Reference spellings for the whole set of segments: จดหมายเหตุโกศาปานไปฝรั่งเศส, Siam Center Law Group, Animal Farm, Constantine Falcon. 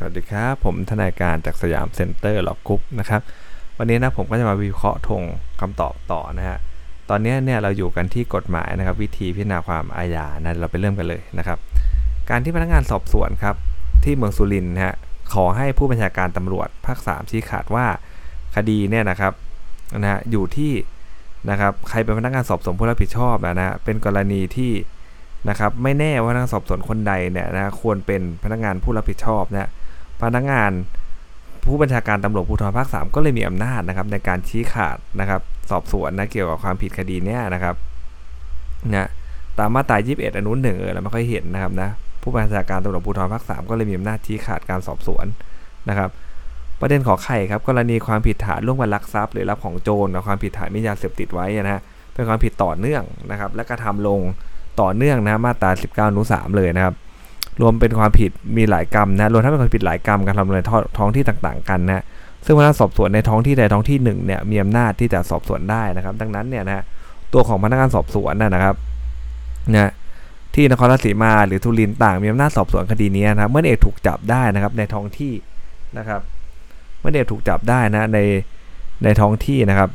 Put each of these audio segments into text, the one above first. สวัสดีครับผมทนายการจากสยามเซ็นเตอร์หลอกกรุ๊ปนะครับวันนี้นะผมก็จะมาวิเคราะห์ธงคำตอบต่อนะฮะตอนนี้เนี่ยเราอยู่กันที่กฎหมายนะครับวิธีพิจารณาความอาญานะเราไปเริ่มกันเลยนะครับการที่พนักงานสอบสวนครับที่เมืองสุรินทร์ฮะขอให้ผู้บัญชาการตำรวจภาค3ชี้ขาดว่าคดีเนี่ยนะครับนะฮะอยู่ที่นะครับใครเป็นพนักงานสอบสวนผู้รับผิดชอบนะเป็นกรณีที่นะครับไม่แน่ว่าพนักงานสอบสวนคนใดเนี่ยนะควรเป็นพนักงานผู้รับผิดชอบนะพนักงานผู้บัญชาการตำรวจภูธรภาค3ก็เลยมีอำนาจนะครับในการชี้ขาดนะครับสอบสวนนะเกี่ยวกับความผิดคดีเนี้ยนะครับนะตามมาตรา21อนุ1เราไม่ค่อยเห็นนะครับนะผู้บัญชาการตำรวจภูธรภาค3ก็เลยมีอำนาจชี้ขาดการสอบสวนนะครับประเด็นขอไข่ครับกรณีความผิดฐานร่วมกันลักทรัพย์หรือรับของโจรกับความผิดฐานมียาเสพติดไว้นะฮะเป็นความผิดต่อเนื่องนะครับและกระทำลงต่อเนื่องนะมาตรา19อนุ3เลยนะครับรวมเป็นความผิดมีหลายกรรมนะรวมทั้งเป็นความผิดหลายกรรมการทำในท้องที่ต่างๆกันนะซึ่งพนักงานสอบสวนในท้องที่ใดท้องที่หนึ่งเนี่ยมีอำนาจที่จะสอบสวนได้นะครับดังนั้นเนี่ยนะตัวของพนักงานสอบสวนนะครับนะที่นครราชสีมาหรือทุรินต่างมีอำนาจสอบสวนคดีนี้นะครับเมื่อเอกถูกจับได้นะครับในท้องที่นะครับเมื่อเอกถูกจับได้นะในท้องที่นะครับ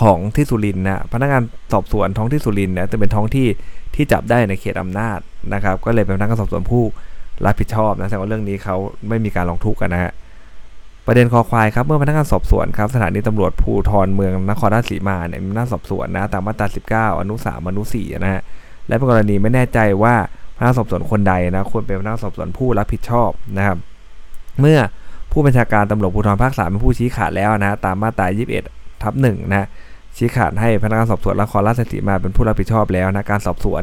ของที่สุรินทร์นะพนักงานสอบสวนท้องที่สุรินทร์นะจะเป็นท้องที่ที่จับได้ในเขตอำนาจนะครับก็เลยเป็นพนักงานสอบสวนผู้รับผิดชอบนะแสดงว่าเรื่องนี้เขาไม่มีการลงทุกข์กันนะฮะประเด็นคอควายครับเมื่อพนักงานสอบสวนครับสถานีตำรวจภูธรเมืองนครราชสีมาเนี่ยมีอำนาจสอบสวนนะตามมาตรา19อนุ3อนุ4นะฮะและเป็นกรณีไม่แน่ใจว่าพนักงานสอบสวนคนใดนะควรเป็นพนักงานสอบสวนผู้รับผิดชอบนะครับเมื่อผู้บัญชาการตำรวจภูธรภาค3เป็นผู้ชี้ขาดแล้วนะตามมาตรา21/1นะชี้ขาดให้พนักงานสอบสวนนครราชสีมาเป็นผู้รับผิดชอบแล้วนะการสอบสวน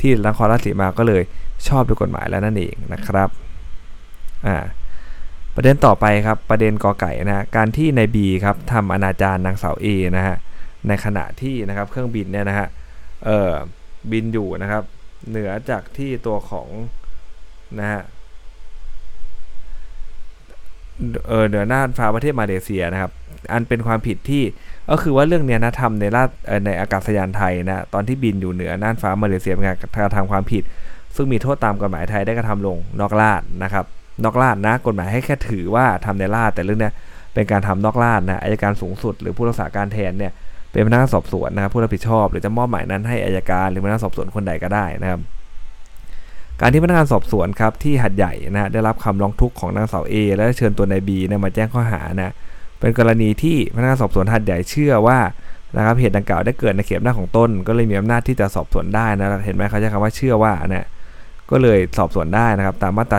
ที่นครราชสีมาก็เลยชอบด้วยกฎหมายแล้วนั่นเองนะครับประเด็นต่อไปครับประเด็นกไก่นะการที่นาย B ครับทำอนาจารนางสาว A นะฮะในขณะที่นะครับเครื่องบินเนี่ยนะฮะบินอยู่นะครับเหนือจากที่ตัวของนะฮะเหนือน่านฟ้าประเทศมาเลเซียนะครับอันเป็นความผิดที่ก็คือว่าเรื่องเนี้ยนะทำในอากาศยานไทยนะตอนที่บินอยู่เหนือน่านฟ้ามาเลเซียเป็นการกระทำความผิดซึ่งมีโทษตามกฎหมายไทยได้กระทำลงนอกราชนะครับนอกราชนะกฎหมายให้แค่ถือว่าทำในราชแต่เรื่องเนี้ยเป็นการทำนอกราชนะอัยการสูงสุดหรือผู้รักษาการแทนเนี่ยเป็นพนักงานสอบสวนนะครับผู้รับผิดชอบหรือจะมอบหมายนั้นให้อัยการหรือพนักงานสอบสวนคนใดก็ได้นะครับการที่พนักงานสอบสวนครับที่หัดใหญ่นะได้รับคำร้องทุกข์ของนางสาว A และเชิญตัวนาย B เนี่ยมาแจ้งข้อหานะเป็นกรณีที่พนักงานสอบสวนหัดใหญ่เชื่อว่านะครับเหตุดังกล่าวได้เกิดในเขตอำนาจของตนก็เลยมีอำนาจที่จะสอบสวนได้นะเห็นไหมเขาใช้คำว่าเชื่อว่านะก็เลยสอบสวนได้นะครับตามมาตรา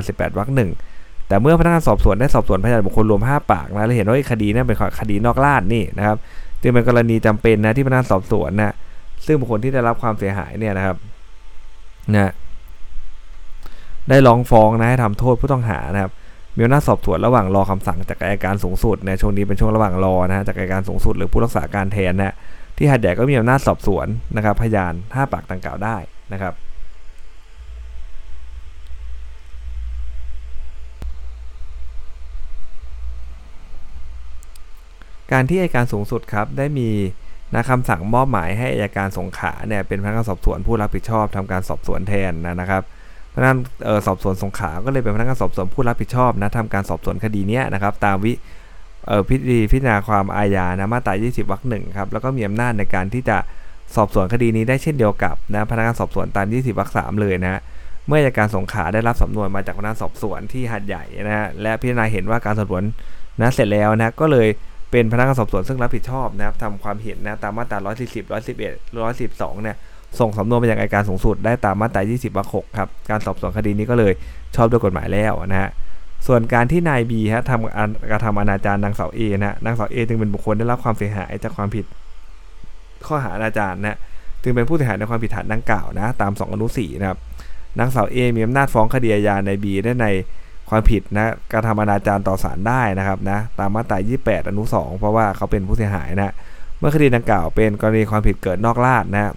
18/1แต่เมื่อพนักงานสอบสวนได้สอบสวนพยานบุคคลรวม5ปากนะและเห็นว่าคดีนั้นเป็นคดีนอกราชนี่นะครับจึงเป็นกรณีจำเป็นนะที่พนักงานสอบสวนนะซึ่งบุคคลที่ได้รับความเสียหายเนี่ยนะครับนะได้ร้องฟ้องนะให้ทำโทษผู้ต้องหานะครับมีอำนาจสอบสวนระหว่างรอคำสั่งจากอัยการสูงสุดในช่วงนี้เป็นช่วงระหว่างรอนะจากอัยการสูงสุดหรือผู้รักษาการแทนนะที่หัดใหญ่ก็มีอำนาจสอบสวนนะครับพยาน5ปากดังกล่าวได้นะครับการที่อัยการสูงสุดครับได้มีคำสั่งมอบหมายให้อัยการสงขลาเนี่ยเป็นพนักงานสอบสวนผู้รับผิดชอบทำการสอบสวนแทนนะครับพนักงานสอบสวนสงขลาก็เลยเป็นพนักงานสอบสวนผู้รับผิดชอบนะทำการสอบสวนคดีนี้นะครับตามวิธีพิจารณาความอาญานะมาตรา20/1ครับแล้วก็มีอำนาจในการที่จะสอบสวนคดีนี้ได้เช่นเดียวกับนะพนักงานสอบสวนตาม20/3เลยนะเมื่ออัยการสงขลาได้รับสำนวนมาจากพนักงานสอบสวนที่หาดใหญ่นะและพิจารณาเห็นว่าการสอบสวนนะเสร็จแล้วนะก็เลยเป็นพนักงานสอบสวนซึ่งรับผิดชอบนะครับทำความเห็นนะตามมาตรา140, 111, 112เนี่ยส่งสำนวนไปยังอัยการสูงสุดได้ตามมาตรา20/6ครับการสอบสวนคดีนี้ก็เลยชอบด้วยกฎหมายแล้วนะฮะส่วนการที่นาย B ฮะกระทำอนาจารนางสาว A นะนางสาว A จึงเป็นบุคคลได้รับความเสียหายจากความผิดข้อหาอนาจารนะจึงเป็นผู้เสียหายในความผิดฐานดังกล่าวนะตาม2อนุ4นะครับนางสาว A มีอำนาจฟ้องคดีอาญานาย B ได้ในความผิดนะกระทำอนาจารต่อศาลได้นะครับนะตามมาตรา28/2เพราะว่าเขาเป็นผู้เสียหายนะเมื่อคดีดังกล่าวเป็นกรณีความผิดเกิดนอกราชนะ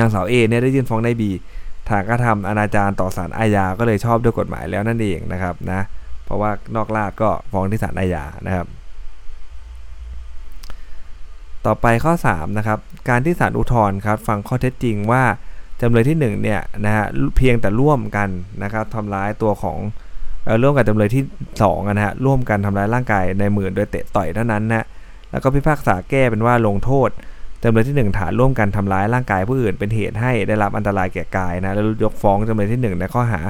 นางสาว A เนี่ยได้ยื่นฟ้องนาย B ฐานกระทำอนาจารต่อศาลอาญาก็เลยชอบด้วยกฎหมายแล้วนั่นเองนะครับนะเพราะว่านอกราชก็ฟ้องที่ศาลอาญานะครับต่อไปข้อ3นะครับการที่ศาลอุทธรณ์ครับฟังข้อเท็จจริงว่าจำเลยที่1เนี่ยนะฮะเพียงแต่ร่วมกันนะครับทำร้ายตัวของ ร่วมกันจำเลยที่2นะฮะร่วมกันทำร้ายร่างกายในหมื่นโดยเตะต่อยเท่านั้นนะแล้วก็พิพากษาแก้เป็นว่าลงโทษจำเลยที่1ฐานร่วมกันทำร้ายร่างกายผู้อื่นเป็นเหตุให้ได้รับอันตรายแก่กายนะแล้วยกฟ้องจำเลยที่1ในข้อหา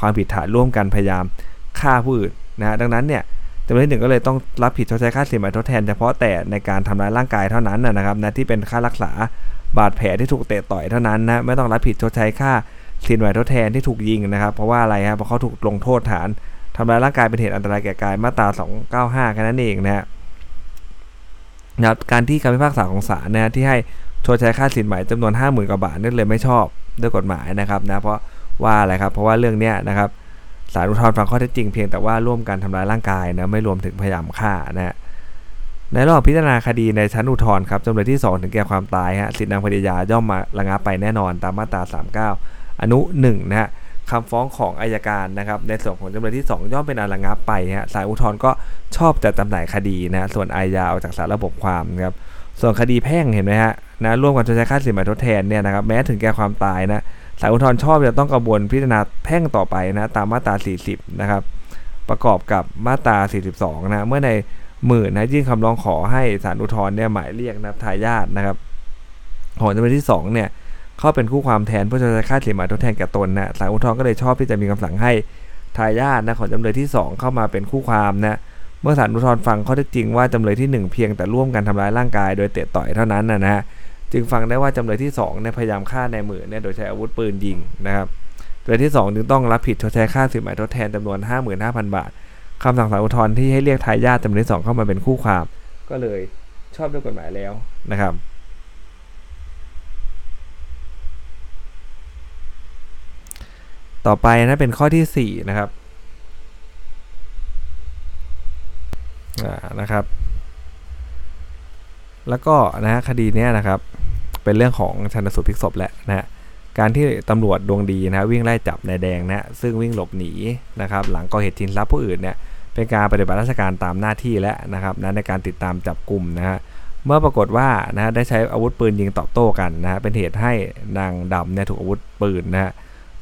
ความผิดฐานร่วมกันพยายามฆ่าผู้อื่นนะดังนั้นเนี่ยจำเลยที่1ก็เลยต้องรับผิดชดใช้ค่าเสียหายทดแทนเฉพาะแต่ในการทำร้ายร่างกายเท่านั้นนะครับนะที่เป็นค่ารักษาบาดแผลที่ถูกเตะต่อยเท่านั้นนะไม่ต้องรับผิดชดใช้ค่าเสียหายทดแทนที่ถูกยิงนะครับเพราะว่าอะไรฮะเพราะเขาถูกลงโทษฐานทำร้ายร่างกายเป็นเหตุอันตรายแก่กายมาตรา295แค่นั้นเองนะการที่คำพิพากษาของศาลนะที่ให้ชดใช้ค่าสินไหมจำนวน 50,000 กว่าบาทนั่นเลยไม่ชอบด้วยกฎหมายนะครับนะเพราะว่าอะไรครับเพราะว่าเรื่องเนี้ยนะครับศาลอุทธรณ์ฟังข้อเท็จจริงเพียงแต่ว่าร่วมกันทำร้ายร่างกายนะไม่รวมถึงพยายามฆ่านะในระหว่างพิจารณาคดีในชั้นอุทธรณ์ครับจำเลยที่2ถึงแก่ความตายฮะสิทธินางภริยาย่อมมาระงับไปแน่นอนตามมาตรา39อนุ1นะฮะคำฟ้องของอัยการนะครับในส่วนของจำเลยที่2ย่อมเป็นอันระงับไปฮะศาลอุทธรณ์ก็ชอบจัดจำหน่ายคดีนะส่วนอาญาออกจากศาลระบบความนะครับส่วนคดีแพ่งเห็นไหมฮะนะร่วมกันชดใช้ค่าสินไหมทดแทนเนี่ยนะครับแม้ถึงแก่ความตายนะศาลอุทธรณ์ชอบจะต้องกระบวนพิจารณาแพ่งต่อไปนะตามมาตรา40นะครับประกอบกับมาตรา42นะเมื่อในหมื่นนะยื่นคำร้องขอให้ศาลอุทธรณ์เนี่ยหมายเรียกนะทายาทนะครับของจำเลยที่2เนี่ยเข้าเป็นคู่ความแทนเพื่อชดใช้ค่าเสียหายทดแทนแก่ตนนะศาลอุทธรณ์ก็เลยชอบที่จะมีคำสั่งให้ทายาทนะของจำเลยที่2เข้ามาเป็นคู่ความนะเมื่อศาลอุทธรณ์ฟังข้อเท็จจริงว่าจำเลยที่1เพียงแต่ร่วมกันทำร้ายร่างกายโดยเตะต่อยเท่านั้นนะฮะจึงฟังได้ว่าจำเลยที่2เนี่ยพยายามฆ่าในหมื่นเนี่ยโดยใช้อาวุธปืนยิงนะครับจำเลยที่2จึงต้องรับผิดชดใช้ค่าเสียหายทดแทนจำนวน 55,000 บาทคำสั่งศาลอุทธรณ์ที่ให้เรียกทายาทจำเลยที่2เข้ามาเป็นคู่ความก็เลยชอบด้วยกฎหมายแล้วนะครับต่อไปนะเป็นข้อที่4นะครับแล้วก็นะคดีเนี้ยนะครับเป็นเรื่องของชันสูตรพลิกศพแหละนะการที่ตำรวจดวงดีนะวิ่งไล่จับนายแดงนะซึ่งวิ่งหลบหนีนะครับหลังก่อเหตุชิงทรัพย์ผู้อื่นเนี่ยเป็นการปฏิบัติราชการตามหน้าที่และนะครับนะในการติดตามจับกลุ่มนะฮะเมื่อปรากฏว่านะได้ใช้อาวุธปืนยิงตอบโต้กันนะเป็นเหตุให้นางดำเนี่ยถูกอาวุธปืนนะ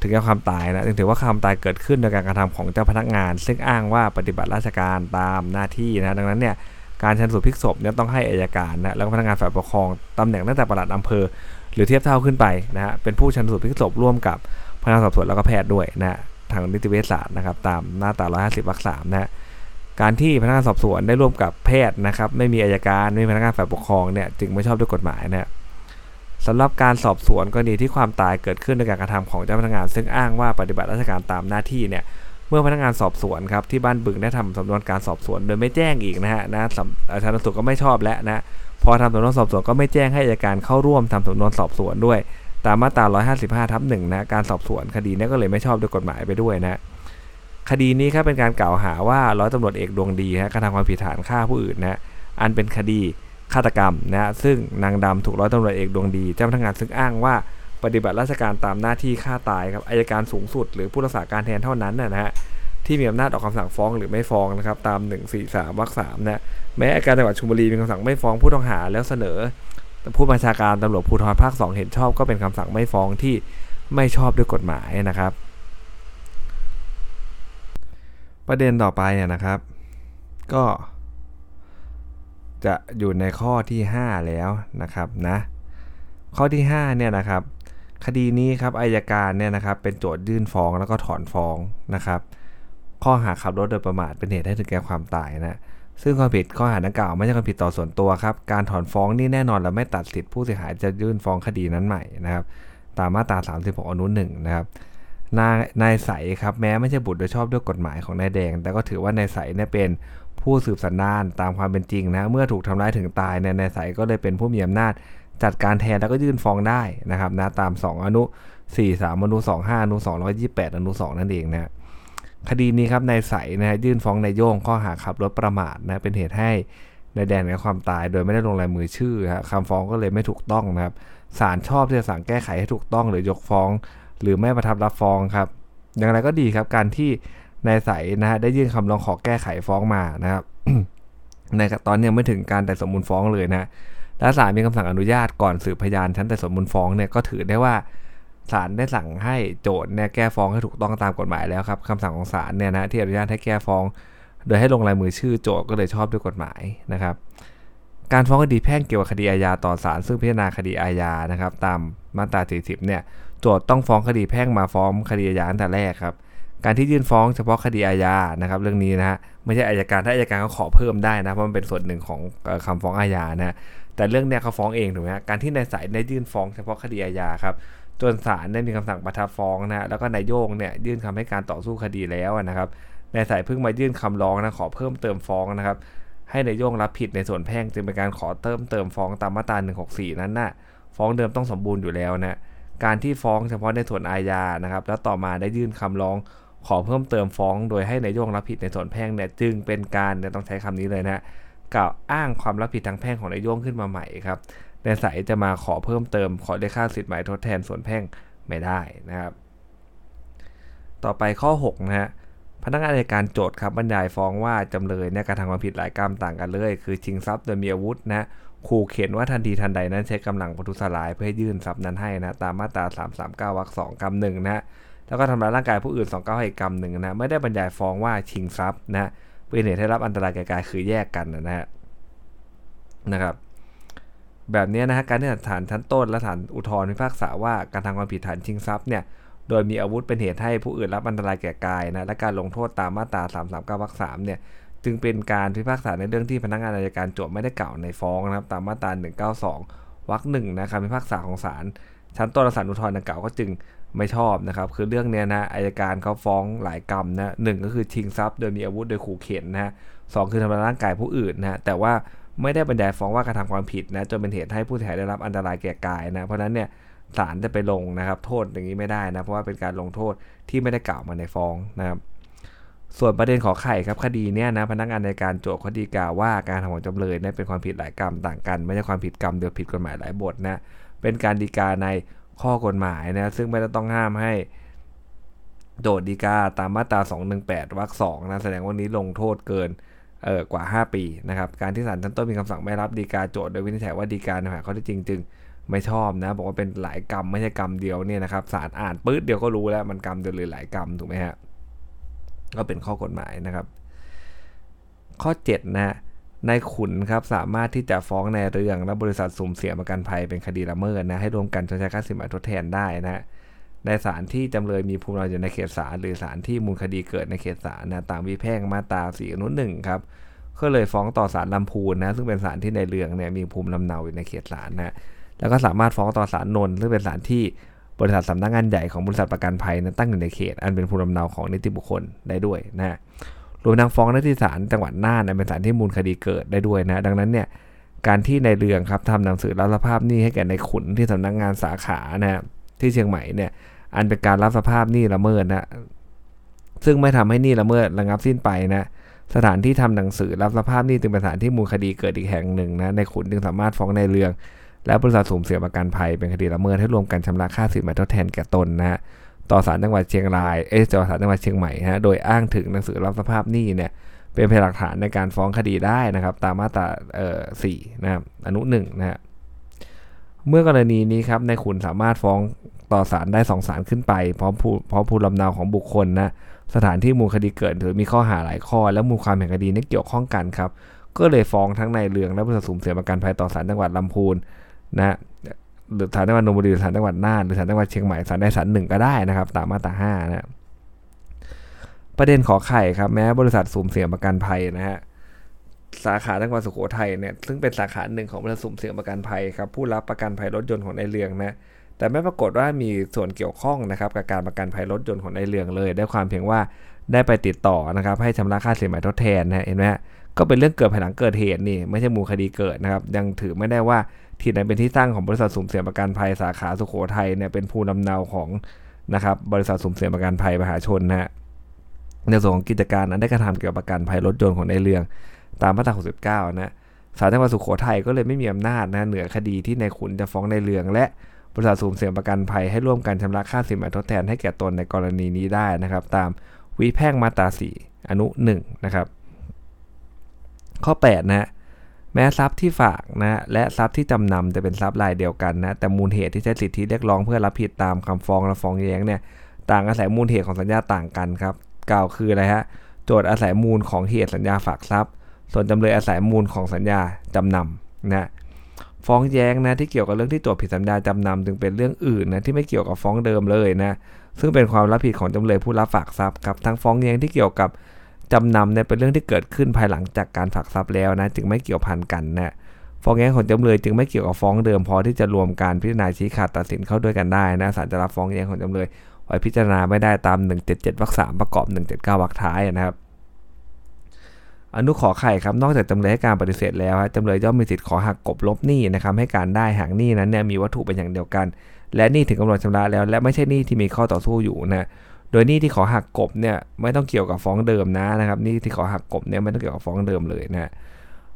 ถึงแก่ความตายนะถือว่าความตายเกิดขึ้นโดยการกระทำของเจ้าพนักงานซึ่งอ้างว่าปฏิบัติราชการตามหน้าที่นะดังนั้นเนี่ยการชันสูตรพลิกศพเนี่ยต้องให้อัยการนะแล้วก็พนักงานฝ่ายปกครองตำแหน่งตั้งแต่ปลัดอำเภอหรือเทียบเท่าขึ้นไปนะฮะเป็นผู้ชันสูตรพลิกศพร่วมกับพนักงานสอบสวนแล้วก็แพทย์ด้วยนะทางนิติเวชศาสตร์นะครับตามมาตรา150วรรค3นะการที่พนักงานสอบสวนได้ร่วมกับแพทย์นะครับไม่มีอัยการไม่มีพนักงานฝ่ายปกครองเนี่ยจึงไม่ชอบด้วยกฎหมายนะสำหรับการสอบสวนกรณีที่ความตายเกิดขึ้นโดยการกระทำของเจ้าพนักงานซึ่งอ้างว่าปฏิบัติราชการตามหน้าที่เนี่ยเมื่อพนักงานสอบสวนครับที่บ้านบึงได้ทำสำนวนการสอบสวนโดยไม่แจ้งอีกนะฮะนะอาจารย์สุขก็ไม่ชอบและนะพอทำสำนวนสอบสวนก็ไม่แจ้งให้อัยการเข้าร่วมทำสำนวนสอบสวนด้วยตามมาตรา155/1นะการสอบสวนคดีนี้ก็เลยไม่ชอบด้วยกฎหมายไปด้วยนะคดีนี้ครับเป็นการกล่าวหาว่าร้อยตำรวจเอกดวงดีฮะกระทำความผิดฐานฆ่าผู้อื่นนะอันเป็นคดีฆาตกรรมนะซึ่งนางดำถูกร้อยตำรวจเอกดวงดีเจ้าพนักงานซึ่งอ้างว่าปฏิบัติราชการตามหน้าที่ฆ่าตายครับอัยการสูงสุดหรือผู้รักษาการแทนเท่านั้นนะฮะที่มีอำนาจออกคำสั่งฟ้องหรือไม่ฟ้องนะครับตาม143วรรค3นะแม้อัยการจังหวัดชลบุรีมีคำสั่งไม่ฟ้องผู้ต้องหาแล้วเสนอผู้บัญชาการตำรวจภูธรภาค2เห็นชอบก็เป็นคำสั่งไม่ฟ้องที่ไม่ชอบด้วยกฎหมายนะครับประเด็นต่อไปนะครับก็จะอยู่ในข้อที่5แล้วนะครับนะข้อที่5เนี่ยนะครับคดีนี้ครับอัยการเนี่ยนะครับเป็นโจทยื่นฟ้องแล้วก็ถอนฟ้องนะครับข้อหาขับรถโดยประมาทเป็นเหตุให้ถึงแก่ความตายนะซึ่งความผิดข้อหาดังกล่าวไม่ใช่ความผิดต่อส่วนตัวครับการถอนฟ้องนี่แน่นอนเราไม่ตัดสิทธิผู้เสียหายจะยื่นฟ้องคดีนั้นใหม่นะครับตามมาตรา36อนุ1นะครับนายใสครับแม้ไม่ใช่บุตรโดยชอบด้วยกฎหมายของนายแดงแต่ก็ถือว่านายใสเนี่ยเป็นผู้สืบสันดานตามความเป็นจริงนะเมื่อถูกทำร้ายถึงตายเนี่ยนายใสก็เลยเป็นผู้มีอำนาจจัดการแทนแล้วก็ยื่นฟ้องได้นะครับนะตาม2อนุ43อนุ25อนุ228อนุ2นั่นเองนะคดีนี้ครับนายใสนะยื่นฟ้องนายโย่งข้อหาขับรถประมาทนะเป็นเหตุให้นายแดงถึงความตายโดยไม่ได้ลงลายมือชื่อครับคำฟ้องก็เลยไม่ถูกต้องนะครับศาลชอบที่จะสั่งแก้ไขให้ถูกต้องหรือยกฟ้องหรือไม่ประทับรับฟ้องครับอย่างไรก็ดีครับการที่นายใสนะฮะได้ยื่นคำร้องขอแก้ไขฟ้องมานะครับ ในตอนนี้ไม่ถึงการไต่สวนมูลฟ้องเลยนะและศาลมีคำสั่งอนุญาตก่อนสืบพยานชั้นไต่สวนมูลฟ้องเนี่ยก็ถือได้ว่า ศาลได้สั่งให้โจทก์เนี่ยแก้ฟ้องให้ถูกต้องตามกฎหมายแล้วครับคำสั่งของศาลเนี่ยนะที่อนุญาตให้แก้ฟ้องโดยให้ลงลายมือชื่อโจทก์ก็เลยชอบด้วยกฎหมายนะครับการฟ้องคดีแพ่งเกี่ยวกับคดีอาญาต่อศาลซึ่งพิจารณาคดีอาญานะครับตามมาตรา40เนี่ยโจทก์ต้องฟ้องคดีแพ่งมาฟ้องคดีอาญาตั้งแต่แรกครับการที่ยื่นฟ้องเฉพาะคดีอาญานะครับเรื่องนี้นะฮะไม่ใช่อัยการถ้าอัยการเขาขอเพิ่มได้นะเพราะมันเป็นส่วนหนึ่งของคำฟ้องอาญานะแต่เรื่องเนี้ยเขาฟ้องเองถูกไหมฮะการที่นายสายได้ยื่นฟ้องเฉพาะคดีอาญาครับจนศาลได้มีคำสั่งประทับฟ้องนะแล้วก็นายโยงเนี่ยยื่นคำให้การต่อสู้คดีแล้วนะครับนายสายเพิ่งมายื่นคำร้องนะขอเพิ่มเติมฟ้องนะครับให้นายโยงรับผิดในส่วนแพ่งจึงเป็นการขอเติมฟ้องตามมาตรา164นั้นนะฟ้องเดิมต้องสมบูรณ์อยู่แล้วนะการที่ฟ้องเฉพาะในส่วนอาญานะครับแล้วต่อมาได้ยื่นคำร้องขอเพิ่มเติมฟ้องโดยให้นายโยงรับผิดในส่วนแพ่งเนี่ยจึงเป็นการต้องใช้คำนี้เลยนะกล่าวอ้างความรับผิดทางแพ่งของนายโยงขึ้นมาใหม่ครับนายสายจะมาขอเพิ่มเติมขอได้ค่าสิทธิ์หมายทดแทนส่วนแพ่งไม่ได้นะครับต่อไปข้อ6นะฮะพนักงานอัยการโจทก์ครับบรรยายฟ้องว่าจำเลยเนี่ยกระทำความผิดหลายกรรมต่างกันเลยคือชิงทรัพย์โดยมีอาวุธนะขู่เข็นว่าทันทีทันใดนั้นใช้กำลังประทุษร้ายเพื่อให้ยื่นทรัพย์นั้นให้นะตามมาตรา339วรรค2กรรม1นะแล้วก็ทำร้ายร่างกายผู้อื่น291อีกกรรม1นะไม่ได้บรรยายฟ้องว่าชิงทรัพย์นะเป็นเหตุให้รับอันตรายแก่กายคือแยกกันนะครับแบบนี้นะฮะการที่ศาลชั้นต้นและศาลอุทธรณ์พิพากษาว่าการทำความผิดฐานชิงทรัพย์เนี่ยโดยมีอาวุธเป็นเหตุให้ผู้อื่นรับอันตรายแก่กายนะและการลงโทษตามมาตรา339วรรค3เนี่ยจึงเป็นการพิพากษาในเรื่องที่พนักงานอัยการโจทก์ไม่ได้กล่าวในฟ้องนะครับตามมาตรา192วรรค1นะครับพิพากษาของศาลชั้นต้นและศาลอุทธรณ์ดังกล่าวก็จึงไม่ชอบนะครับคือเรื่องเนี้ยนะอัยการเขาฟ้องหลายกรรมนะ1ก็คือชิงทรัพย์โดยมีอาวุธโดยขู่เข็นนะฮะ2คือทำร้ายร่างกายผู้อื่นนะแต่ว่าไม่ได้บรรยายฟ้องว่ากระทำความผิดนะจนเป็นเหตุให้ผู้เสียหายได้รับอันตรายแก่กายนะเพราะนั้นเนี่ยศาลจะไปลงนะครับโทษอย่างนี้ไม่ได้นะเพราะว่าเป็นการลงโทษที่ไม่ได้กล่าวมาในฟ้องนะครับส่วนประเด็นขอไข่ครับคดีเนี้ยนะพนักงานอัยการโจทก์เขาดีกาว่าการทำของจำเลยเนี่ยเป็นความผิดหลายกรรมต่างกันไม่ใช่ความผิดกรรมเดียวผิดกฎหมายหลายบทนะเป็นการดีกาในข้อกฎหมายนะซึ่งไม่ได้ต้องห้ามให้โจทก์ดีกาตามมาตรา218วรรค2นะแสดงว่านี้ลงโทษเกินกว่า5ปีนะครับการที่ศาลชั้นต้นมีคำสั่งไม่รับฎีกาโจทก์โดยวินิจฉัยว่าฎีกาในข้อเท็จจริงจึงไม่ชอบนะบอกว่าเป็นหลายกรรมไม่ใช่กรรมเดียวเนี่ยนะครับศาลอ่านปื๊ดเดียวก็รู้แล้วมันกรรมเดียวหรือหลายกรรมถูกไหมฮะก็เป็นข้อกฎหมายนะครับข้อ7นะนายขุนครับสามารถที่จะฟ้องในเรื่องและบริษัทสุ่มเสี่ยงประกันภัยเป็นคดีละเมิดนะให้ร่วมกันชดใช้ค่าสินไหมทดแทนได้นะในศาลที่จำเลยมีภูมิลำเนาอยู่ในเขตศาลหรือศาลที่มูลคดีเกิดในเขตศาลนะตามวิแพ่งมาตรา401ครับก็เลยฟ้องต่อศาลลำพูนนะซึ่งเป็นศาลที่ในเรื่องเนี่ยมีภูมิลำเนาอยู่ในเขตศาลนะแล้วก็สามารถฟ้องต่อศาลนนท์ซึ่งเป็นศาลที่บริษัทสำนักงานใหญ่ของบริษัทประกันภัยนั้นตั้งอยู่ในเขตอันเป็นภูมิลำเนาของนิติบุคคลได้ด้วยนะรวมทั้งฟ้องได้ที่ศาลจังหวัดน่านนะเป็นศาลที่มูลคดีเกิดได้ด้วยนะดังนั้นเนี่ยการที่ในเรื่องครับทำหนังสือรับสภาพหนี้ให้แก่ในขุนที่สำนักงานสาขานะที่เชียงใหม่เนี่ยอันเป็นการรับสภาพหนี้ละเมิดนะซึ่งไม่ทำให้หนี้ละเมิดระงับสิ้นไปนะสถานที่ทำหนังสือรับสภาพหนี้จึงเป็นสถานที่มูลคดีเกิดอีกแห่งหนึ่งนะในขุนจึงสามารถฟ้องในเรื่องและบริษัทสุ่มเสี่ยงประกันภัยเป็นคดีละเมิดให้รวมกันชำระค่าสินไหมทดแทนแก่ตนนะฮะต่อศาลจังหวัดเชียงรายต่อศาลจังหวัดเชียงใหม่ฮะโดยอ้างถึงหนังสือรับสภาพหนี้เนี่ยเป็นพยานหลักฐานในการฟ้องคดีได้นะครับตามมาตรา4นะครับอนุ1นะฮะเมื่อกรณีนี้ครับในขุนสามารถฟ้องต่อศาลได้2ศาลขึ้นไปพร้อมผู้ลำเนาของบุคคลนะสถานที่มูลคดีเกิดหรือมีข้อหาหลายข้อและมูลความแห่งคดีนี้เกี่ยวข้องกันครับก็เลยฟ้องทั้งในเรื่องและบริษัทสุ่มเสี่ยงประกันภัยต่อศาลจังหวัดลำพูนนะหรือศาลจังหวัดนนทบุรีศาลจังหวัดน่านหรือศาลจังหวัดเชียงใหม่ศาลใดศาลหนึ่งก็ได้นะครับตามมาตรา5นะประเด็นขอไข่ครับแม้บริษัทสุ่มเสี่ยงประกันภัยนะฮะสาขาจังหวัดสุโขทัยเนี่ยซึ่งเป็นสาขาหนึ่งของบริษัทสุ่มเสี่ยงประกันภัยครับผู้รับประกันภัยรถยนต์ของในเรืองนะแต่ไม่ปรากฏว่ามีส่วนเกี่ยวข้องนะครับกับการประกันภัยรถยนต์ของในเรืองเลยได้ความเพียงว่าได้ไปติดต่อนะครับให้ชำระค่าสินไหมทดแทนนะเห็นไหมก็เป็นเรื่องเกิดภายหลังเกิดเหตุนี่ไม่ใช่มูลคดีเกิดนะครับยังถือไม่ได้ว่าที่นั้นเป็นที่ตั้งของบริษัทสุ่มเสี่ยงประกันภัยสาขาสุโขทัยเนี่ยเป็นภูมิลำเนาของนะครับบริษัทสุ่มเสี่ยงประกันภัยมหาชนนะฮะในส่วนของกิจการนั้นได้กระทำเกี่ยวกับประกันภัยรถยนต์ของในเรืองตามมาตรา69นะศาลจังหวัดสุโขทัยก็เลยไม่มีอำนาจนะเหนือคดีที่นายขุนจะฟ้องในเรืองและบริษัทสุ่มเสี่ยงประกันภัยให้ร่วมกันชำระค่าสินไหมทดแทนให้แก่ตนในกรณีนี้ได้นะครับตามวิแพ่งมาตรา4อนุ1นะครับข้อ8นะ แม้ทรัพย์ที่ฝากนะและทรัพย์ที่จำนำจะเป็นทรัพย์รายเดียวกันนะแต่มูลเหตุที่ใช้สิทธิเรียกร้องเพื่อรับผิดตามคำฟ้องและฟ้องแย้งเนี่ยต่างอาศัยมูลเหตุของสัญญาต่างกันครับกล่าวคืออะไรฮะโจทย์อาศัยมูลของเหตุสัญญาฝากทรัพย์ส่วนจำเลยอาศัยมูลของสัญญาจำนำนะฟ้องแย้งนะที่เกี่ยวกับเรื่องที่โจทย์ผิดสัญญาจำนำจึงเป็นเรื่องอื่นนะที่ไม่เกี่ยวกับฟ้องเดิมเลยนะซึ่งเป็นความรับผิดของจำเลยผู้รับฝากทรัพย์ครับทั้งฟ้องแย้งที่เกี่ยวกับจำนำเนี่ยเป็นเรื่องที่เกิดขึ้นภายหลังจากการฝากทรัพย์แล้วนะจึงไม่เกี่ยวพันกันนะฟ้องแย้งของจำเลยจึงไม่เกี่ยวกับฟ้องเดิมพอที่จะรวมการพิจารณาชี้ขาดตัดสินเข้าด้วยกันได้นะศาลจะรับฟ้องแย้งของจำเลยไว้พิจารณาไม่ได้ตาม177วรรค3ประกอบ179วรรคท้ายนะครับอนุขอไข่ครับนอกจากจำเลยให้การปฏิเสธแล้วจำเลยย่อมมีสิทธิ์ขอหักกบลบหนี้นะครับให้การได้หากหนี้นั้นเนี่ยมีวัตถุเป็นอย่างเดียวกันและหนี้ถึงกำหนดชำระแล้วและไม่ใช่หนี้ที่มีข้อต่อสู้อยู่นะโดยหนี้ที่ขอหักกบเนี่ยไม่ต้องเกี่ยวกับฟ้องเดิมนะครับหนี้ที่ขอหักกบเนี่ยไม่ต้องเกี่ยวกับฟ้องเดิมเลยนะ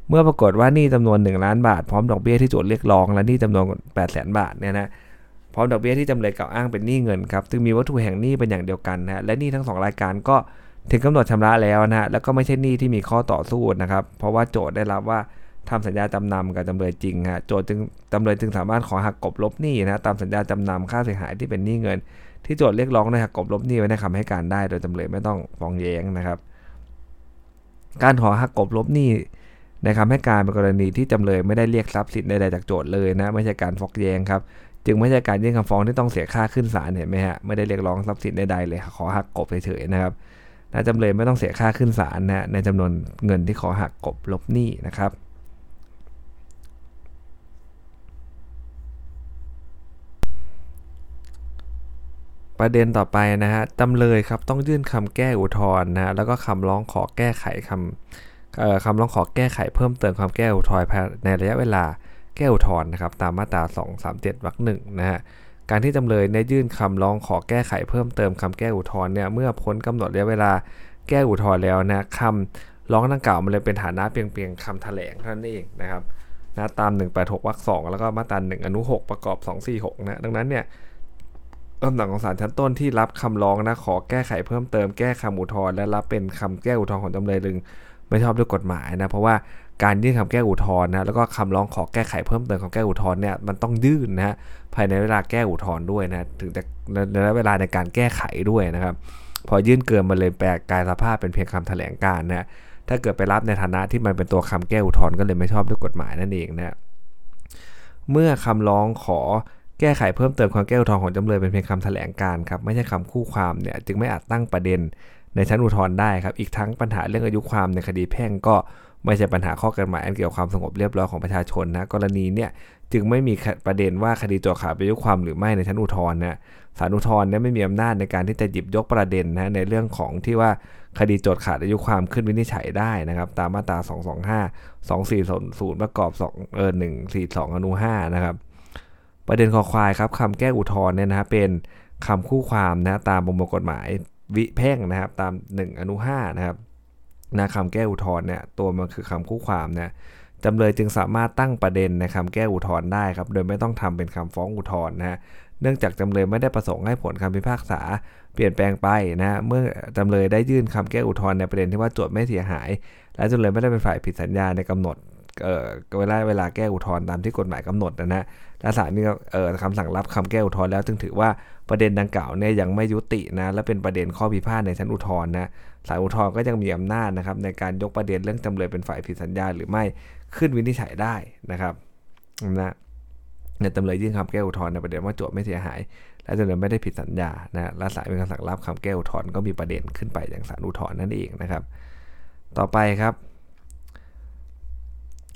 เมื่อปรากฏว่าหนี้จำนวน1ล้านบาทพร้อมดอกเบี้ยที่โจทก์เรียกร้องและหนี้จำนวน 800,000 บาทเนี่ยนะพร้อมดอกเบี้ยที่จำเลยกล่าวอ้างเป็นหนี้เงินครับซึ่งมีวัตถุแห่งหนี้เป็นอย่างเดียวกันนะและหนี้ทั้ง2รายการก็ถึงกำหนดชำระแล้วนะแล้วก็ไม่ใช่หนี้ที่มีข้อต่อสู้นะครับเพราะว่าโจทก์ได้รับว่าทำสัญญาจำนำกับจำเลยจริงฮะโจทก์จึงจำเลยจึงสามารถขอหักกบลบหนี้นะตามสัญญาจำนำค่าเสียหายที่เป็นหนี้เงินที่โจทก์เรียกร้องในหักกบลบหนี้ไว้ในคำให้การได้โดยจำเลยไม่ต้องฟ้องแย้งนะครับการขอหักกบลบหนี้ในคำให้การเป็นกรณีที่จำเลยไม่ได้เรียกทรัพย์สินใดๆจากโจทก์เลยนะไม่ใช่การฟ้องแย้งครับจึงไม่ใช่การยื่นคำฟ้องที่ต้องเสียค่าขึ้นศาลเห็นไหมฮะไม่ได้เรียกร้องทรัพย์สินใดๆเลยขอหักกบเฉยๆนะครับจำเลยไม่ต้องเสียค่าขึ้นศาลนะในจำนวนเงินที่ขอหักกบลบหนี้นะครับประเด็นต่อไปนะฮะจำเลยครับต้องยื่นคำแก้อุทธรณ์นะแล้วก็คำร้องขอแก้ไขคำร้องขอแก้ไขเพิ่มเติมคำแก้อุทธรณ์ภายในระยะเวลาแก้อุทธรณ์นะครับตามมาตรา237วรรค1นะฮะการที่จำเลยยื่นคำร้องขอแก้ไขเพิ่มเติมคำแก้อุทธรณ์เนี่ยเมื่อพ้นกำหนดระยะเวลาแก้อุทธรณ์แล้วนะคำร้องดังกล่าวมันเลยเป็นฐานะเพียงคำแถลงเท่านั้นเองนะครับนะตาม186วรรค2แล้วก็มาตรา1อนุ6ประกอบ246นะดังนั้นเนี่ยคำสั่งของศาลชั้นต้นที่รับคำร้องนะขอแก้ไขเพิ่มเติมแก้คำอุทธรณ์และรับเป็นคำแก้อุทธรณ์ของจำเลยลึงไม่ชอบด้วยกฎหมายนะเพราะว่าการยื่นคำแก้อุทธรณ์นะแล้วก็คำร้องขอแก้ไขเพิ่มเติมของแก้อุทธรณ์เนี่ยมันต้องยื่นนะภายในเวลาแก้อุทธรณ์ด้วยนะถึงจะในเวลาในการแก้ไขด้วยนะครับพอยื่นเกินมันเลยแปลกลายสภาพเป็นเพียงคำแถลงการณ์นะถ้าเกิดไปรับในฐานะที่มันเป็นตัวคำแก้อุทธรณ์ก็เลยไม่ชอบด้วยกฎหมายนั่นเองนะเมื่อคำร้องขอแก้ไขเพิ่มเติมคำแก้อุทธรณ์ของจำเลยเป็นเพียงคำแถลงการณ์ครับไม่ใช่คำคู่ความเนี่ยจึงไม่อาจตั้งประเด็นในชั้นอุทธรณ์ได้ครับอีกทั้งปัญหาเรื่องอายุความในคดีแพ่งก็ไม่ใช่ปัญหาข้อกฎหมายอันเกี่ยวกับความสงบเรียบร้อยของประชาชนนะกรณีเนี่ยจึงไม่มีประเด็นว่าคดีโจทก์ขาดอายุความหรือไม่ในชั้นอุทธรณ์นะศาลอุทธรณ์เนี่ยไม่มีอำนาจในการที่จะหยิบยกประเด็นนะในเรื่องของที่ว่าคดีโจทก์ขาดอายุความขึ้นวินิจฉัยได้นะครับตามมาตรา225 2400ประกอบ142อนุ5นะครับประเด็นข้อควายครับคำแก้อุทธรณ์เนี่ยนะฮะเป็นคำคู่ความนะตามประมวลกฎหมายวิแพ่งนะครับตาม1อนุ5นะครับนะคำแก้อุทธรณ์เนี่ยตัวมันคือคำคู่ความนะจำเลยจึงสามารถตั้งประเด็นในคำแก้อุทธรณ์ได้ครับโดยไม่ต้องทำเป็นคำฟ้องอุทธรณ์นะเนื่องจากจำเลยไม่ได้ประสงค์ให้ผลคำพิพากษาเปลี่ยนแปลงไปนะเมื่อจำเลยได้ยื่นคำแก้อุทธรณ์ในประเด็นที่ว่าโจทก์ไม่เสียหายและจำเลยไม่ได้เป็นฝ่ายผิดสัญญาในกำหนดเวลาแก้อุทธรณ์ตามที่กฎหมายกำหนดนะและศาลมีคำสั่งรับคำแก้อุทธรณ์แล้วจึงถือว่าประเด็นดังกล่าวเนี่ยยังไม่ยุตินะและเป็นประเด็นข้อพิพาทในชั้นอุทธรณ์นะศาลอุทธรณ์ก็ยังมีอำนาจนะครับในการยกประเด็นเรื่องจำเลยเป็นฝ่ายผิดสัญญาหรือไม่ขึ้นวินิจฉัยได้นะครับนะจำเลยยื่นคำแก้อุทธรณ์ในประเด็นว่าโจทก์ไม่เสียหายและจำเลยไม่ได้ผิดสัญญานะและศาลมีคำสั่งรับคำแก้อุทธรณ์ก็มีประเด็นขึ้นไปอย่างศาลอุทธรณ์นั่นเองนะครับต่อไปครับ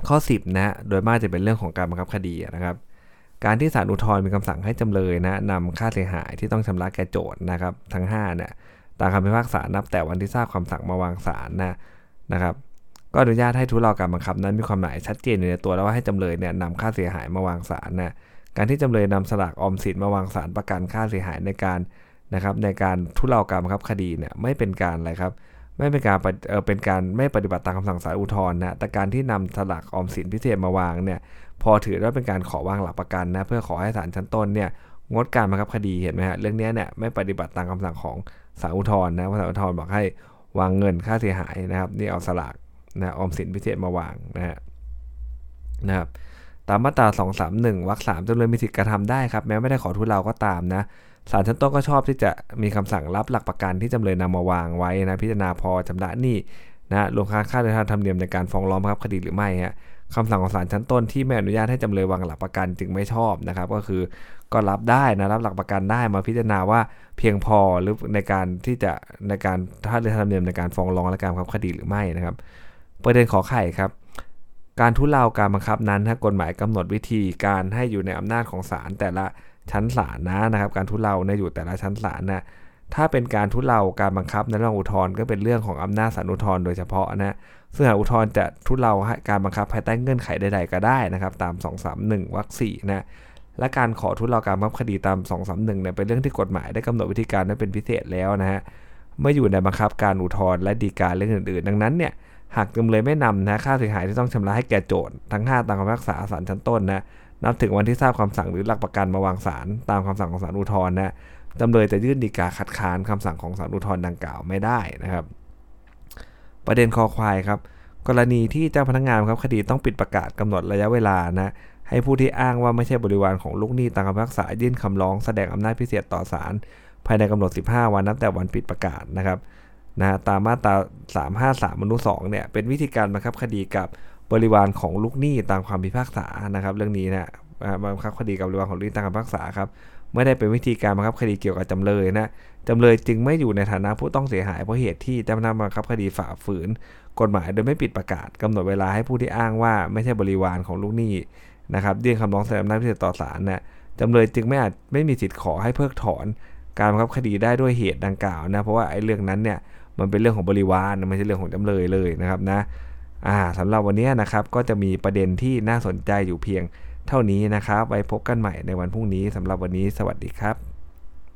ข้อ10นะโดยมากจะเป็นเรื่องของการบังคับคดีนะครับการที่ศาลอุทธรณ์มีคำสั่งให้จำเลยนะนำค่าเสียหายที่ต้องชำระแก่โจทก์นะครับทั้ง5เนี่ยตามคำพิพากษานับแต่วันที่ทราบคำสั่งมาวางศาลนะครับก็อนุญาตให้ทุเลาการบังคับนั้นมีความหมายชัดเจนอยู่ในตัวแล้วว่าให้จำเลยเนี่ยนำค่าเสียหายมาวางศาลนะการที่จำเลยนำสลากออมสินมาวางศาลประกันค่าเสียหายในการนะครับในการทุเลาการบังคับคดีเนี่ยไม่เป็นการอะไรครับไม่เป็นการเป็นการไม่ปฏิบัติตามคำสั่งศาลอุทธรณ์นะแต่การที่นำสลากออมสินพิเศษมาวางเนี่ยพอถือว่าเป็นการขอวางหลักประกันนะเพื่อขอให้ศาลชั้นต้นเนี่ยงดการบังคับคดีเห็นไหมฮะเรื่องนี้เนี่ยไม่ปฏิบัติตามคำสั่งของศาลอุทธรณ์นะเพราะศาลอุทธรณ์บอกให้วางเงินค่าเสียหายนะครับนี่เอาสลากนะออมสินพิเศษมาวางนะฮะ นะครับตามมาตรา231วรรค3จำเลยมีสิทธิ์กระทำได้ครับแม้ไม่ได้ขอทุเลาก็ตามนะศาลชั้นต้นก็ชอบที่จะมีคำสั่งรับหลักประกันที่จำเลยนำมาวางไว้นะพิจารณาพอจำละหนี้นะรวมค่าเดินทางธรรมเนียมในการฟ้องร้องครับคดีหรือไม่ฮะคำสั่งของศาลชั้นต้นที่ไม่อนุญาตให้จำเลยวางหลักประกันจึงไม่ชอบนะครับก็คือก็รับได้นะรับหลักประกันได้มาพิจารณาว่าเพียงพอหรือในการค่าเดินทางธรรมเนียมในการฟ้องร้องและการครับคดีหรือไม่นะครับประเด็นขอไข่ครับการทุเลาการบังคับนั้นถ้ากฎหมายกำหนดวิธีการให้อยู่ในอำนาจของศาลแต่ละชั้นศาลนะครับการทุเลาอยู่แต่ละชั้นศาลนะถ้าเป็นการทุเลาการบังคับในเรื่องอุทธรณ์ก็เป็นเรื่องของอำนาจศาลอุทธรณ์โดยเฉพาะนะซึ่งศาลอุทธรณ์จะทุเลาการบังคับภายใต้เงื่อนไขใดๆก็ได้นะครับตาม231วรรค4นะและการขอทุเลาการบังคับคดีตาม231เนี่ยเป็นเรื่องที่กฎหมายได้กำหนดวิธีการไว้เป็นพิเศษแล้วนะฮะไม่อยู่ในบังคับการอุทธรณ์และฎีกาเรื่องอื่นๆดังนั้นเนี่ยหากจำเลยไม่นำนะค่าเสียหายที่ต้องชำระให้แก่โจทก์ทั้ง5ตามคำพิพากษาศาลชั้นต้นนะนับถึงวันที่ทราบคำสั่งหรือหลักประกันมาวางศาลตามคำสั่งของศาลอุทธรณ์นะจำเลยจะยื่นฎีกาคัดค้านคำสั่งของศาลอุทธรณ์ดังกล่าวไม่ได้นะครับประเด็นคอควายครับกรณีที่เจ้าพนักงานครับคดีต้องปิดประกาศกำหนดระยะเวลานะให้ผู้ที่อ้างว่าไม่ใช่บริวารของลูกหนี้ตามคำพิพากษายื่นคำร้องแสดงอำนาจพิเศษต่อศาลภายในกำหนด15วันนับแต่วันปิดประกาศนะครับตามมาตรา353 อนุ 2เนี่ยเป็นวิธีการบังคับคดีกับบริวารของลูกหนี้ตามความพิพากษานะครับเรื่องนี้นะบังคับคดีกับบริวารของลูกหนี้ตามคำพิพากษาครับไม่ได้เป็นวิธีการบังคับคดีเกี่ยวกับจำเลยนะจำเลยจึงไม่อยู่ในฐานะผู้ต้องเสียหายเพราะเหตุที่เจ้าพนักงานบังคับคดีฝ่าฝืนกฎหมายโดยไม่ปิดประกาศกำหนดเวลาให้ผู้ที่อ้างว่าไม่ใช่บริวารของลูกหนี้นะครับยื่นคำร้องแสดงอำนาจพิเศษต่อศาลนะจำเลยจึงไม่มีสิทธิ์ขอให้เพิกถอนการบังคับคดีได้ด้วยเหตุดังกล่าวนะเพราะว่าไอ้เรื่องนั้นเนี่ยมันเป็นเรื่องของบริวารไม่ใช่เรื่องของจำเลยเลยนะครับนะสำหรับวันนี้นะครับก็จะมีประเด็นที่น่าสนใจอยู่เพียงเท่านี้นะครับไว้พบกันใหม่ในวันพรุ่งนี้สำหรับวันนี้สวัสดีครับ